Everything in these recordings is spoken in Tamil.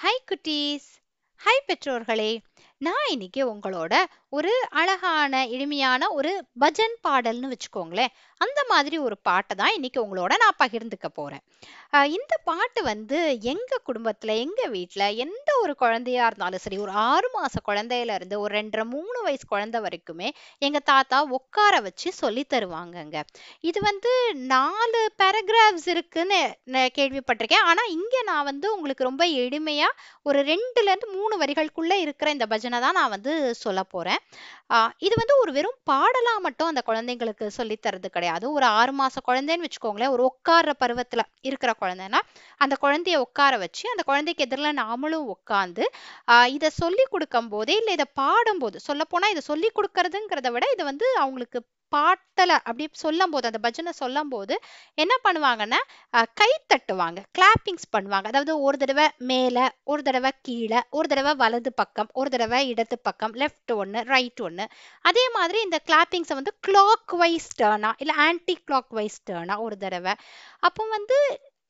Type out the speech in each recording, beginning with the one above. ஹாய் குட்டீஸ், ஹாய் பெற்றோர்களே. நான் இன்னைக்கு உங்களோட ஒரு அழகான இனிமையான ஒரு பஜன் பாடல்னு வச்சுக்கோங்களேன், அந்த மாதிரி ஒரு பாட்டை தான் இன்னைக்கு உங்களோட நான் பகிர்ந்துக்க போறேன். இந்த பாட்டு எங்க குடும்பத்துல, எங்க வீட்டுல எந்த ஒரு குழந்தையா இருந்தாலும் சரி, ஒரு 6 மாச குழந்தையில இருந்து ஒரு 2.5 3 வயசு குழந்தை வரைக்குமே எங்க தாத்தா உட்கார வச்சு சொல்லி தருவாங்கங்க. இது 4 பேராகிராஃப்ஸ் இருக்குன்னு கேள்விப்பட்டிருக்கேன். ஆனா இங்க நான் உங்களுக்கு ரொம்ப எளிமையா ஒரு 2ல இருந்து 3 வரிகளுக்குள்ள இருக்கிற இந்த பஜனை தான் நான் சொல்ல போறேன். இது ஒரு வெறும் பாடலா மட்டும் அந்த குழந்தைங்களுக்கு சொல்லி தரது கிடையாது. ஒரு 6 மாச குழந்தைன்னு வச்சுக்கோங்களேன், ஒரு உட்கார்ற பருவத்துல இருக்கிற குழந்தைன்னா அந்த குழந்தைய உட்கார வச்சு அந்த குழந்தைக்கு எதிரில நாமளும் உட்காந்து இதை சொல்லி கொடுக்கும் போதே, இல்லை இதை பாடும் போது, சொல்ல போனா இதை சொல்லி கொடுக்கறதுங்கிறத விட இது அவங்களுக்கு பாட்டல அப்படி சொல்லும் போது, அந்த பஜனை சொல்லும் போது என்ன பண்ணுவாங்கன்னா கை தட்டுவாங்க, கிளாப்பிங்ஸ் பண்ணுவாங்க. அதாவது ஒரு தடவை மேல, ஒரு தடவை கீழே, ஒரு தடவை வலது பக்கம், ஒரு தடவை இடது பக்கம், லெஃப்ட் ஒன்று, ரைட் ஒன்று. அதே மாதிரி இந்த கிளாப்பிங்ஸை கிளாக் வைஸ் டேர்னா இல்லை ஆன்டி கிளாக் வைஸ் டேர்னா ஒரு தடவை. அப்போ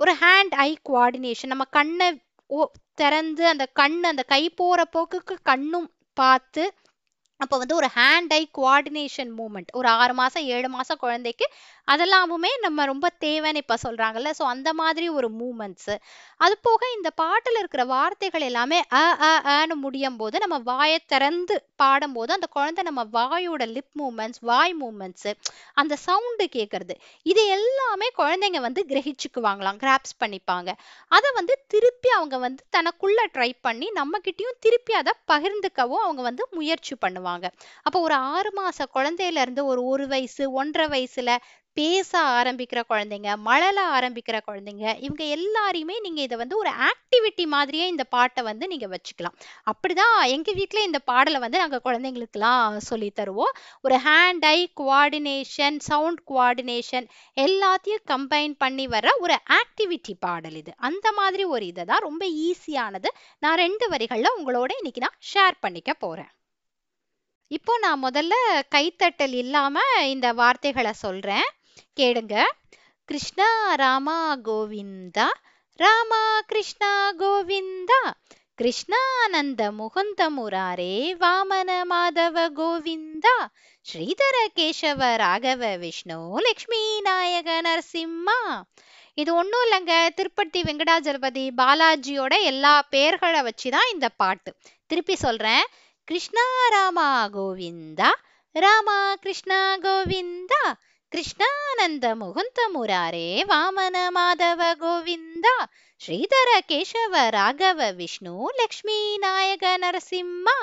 ஒரு ஹேண்ட் ஐ கோஆர்டினேஷன், நம்ம கண்ணை திறந்து அந்த கண் அந்த கை போற போக்குக்கு கண்ணும் பார்த்து, அப்போ ஒரு ஹேண்ட் ஐ கோஆர்டினேஷன் மூமெண்ட் ஒரு 6 மாசம் 7 மாச குழந்தைக்கு அதெல்லாமுமே நம்ம ரொம்ப தேவைன்னு இப்போ சொல்றாங்கல்ல. ஸோ அந்த மாதிரி ஒரு மூமெண்ட்ஸ். அது போக இந்த பாட்டில் இருக்கிற வார்த்தைகள் எல்லாமே அ அன்னு முடியும் போது நம்ம வாயை திறந்து பாடும்போது அந்த குழந்தை நம்ம வாயோட லிப் மூமெண்ட்ஸ், வாய் மூமெண்ட்ஸ், அந்த சவுண்டு கேட்கறது, இது எல்லாமே குழந்தைங்க கிரகிச்சுக்குவாங்களாம், கிராப்ஸ் பண்ணிப்பாங்க. அதை திருப்பி அவங்க தனக்குள்ள ட்ரை பண்ணி நம்மகிட்டயும் திருப்பி அதை பகிர்ந்துக்கவும் அவங்க முயற்சி பண்ணுவாங்க. அப்போ ஒரு 6 மாச குழந்தையில இருந்து ஒரு 1 வயசு 1.5 வயசுல பேச ஆரம்பிக்கிற குழந்தைங்க, மழல ஆரம்பிக்கிற குழந்தைங்க, இவங்க எல்லாரையுமே நீங்க இதை ஒரு ஆக்டிவிட்டி மாதிரியே இந்த பாட்டை நீங்க வச்சுக்கலாம். அப்படிதான் எங்க வீட்டுல இந்த பாடலை நாங்க குழந்தைங்களுக்குலாம் சொல்லி தருவோம். ஒரு hand eye coordination, sound coordination எல்லாத்தையும் கம்பைன் பண்ணி வர ஒரு ஆக்டிவிட்டி பாடல் இது. அந்த மாதிரி ஒரு இதை தான் ரொம்ப ஈஸியானது நான் 2 வரிகள்ல உங்களோட இன்னைக்கு நான் ஷேர் பண்ணிக்க போறேன். இப்போ நான் முதல்ல கைத்தட்டல் இல்லாம இந்த வார்த்தைகளை சொல்றேன், கேளுங்க. கிருஷ்ணா ராமா கோவிந்தா, ராமா கிருஷ்ணா கோவிந்தா, கிருஷ்ணானந்த முகுந்த முராரே வாமன மாதவ கோவிந்தா, ஸ்ரீதர கேசவ ராகவ விஷ்ணு லக்ஷ்மி நாயக நரசிம்மா. இது ஒன்றும் இல்லைங்க, திருப்பதி வெங்கடாஜலபதி பாலாஜியோட எல்லா பெயர்களை வச்சுதான் இந்த பாட்டு. திருப்பி சொல்றேன், கிருஷ்ணா ராமா கோவிந்தா, ராமா கிருஷ்ணா கோவிந்தா, கிருஷ்ணானந்த முகுந்த முராரே வாமன மாதவ கோவிந்தா, ஸ்ரீதர கேசவ ராகவ விஷ்ணு லக்ஷ்மி நாயக நரசிம்மா.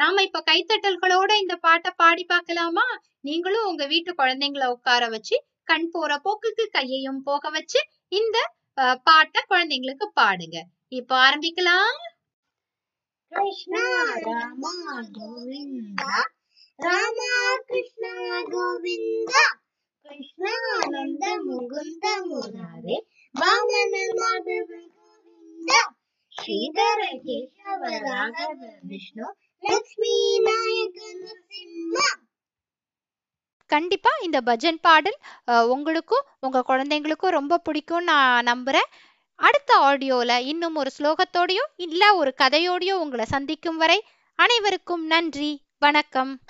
நாம இப்ப கைத்தட்டல்களோட இந்த பாட்டை பாடி பார்க்கலாமா? நீங்களும் உங்க வீட்டு குழந்தைங்களை உட்கார வச்சு கண் போற போக்குக்கு கையையும் போக வச்சு இந்த பாட்டை குழந்தைங்களுக்கு பாடுங்க. இப்ப ஆரம்பிக்கலாம். கிருஷ்ணா ராமா கோவிந்தா, ராமா கிருஷ்ணா கோவிந்தா, கிருஷ்ணானந்த முகுந்த முராரே வாமன மாதவ கோவிந்தா, ஸ்ரீதர கேசவ ராகவ விஷ்ணு லக்ஷ்மி நாயக நரசிம்மா. கண்டிப்பா இந்த பஜன் பாடல் உங்களுக்கும் உங்க குழந்தைங்களுக்கும் ரொம்ப பிடிக்கும் நான் நம்புறேன். அடுத்த ஆடியோல இன்னும் ஒரு ஸ்லோகத்தோடையோ இல்ல ஒரு கதையோடையோ உங்களை சந்திக்கும் வரை அனைவருக்கும் நன்றி, வணக்கம்.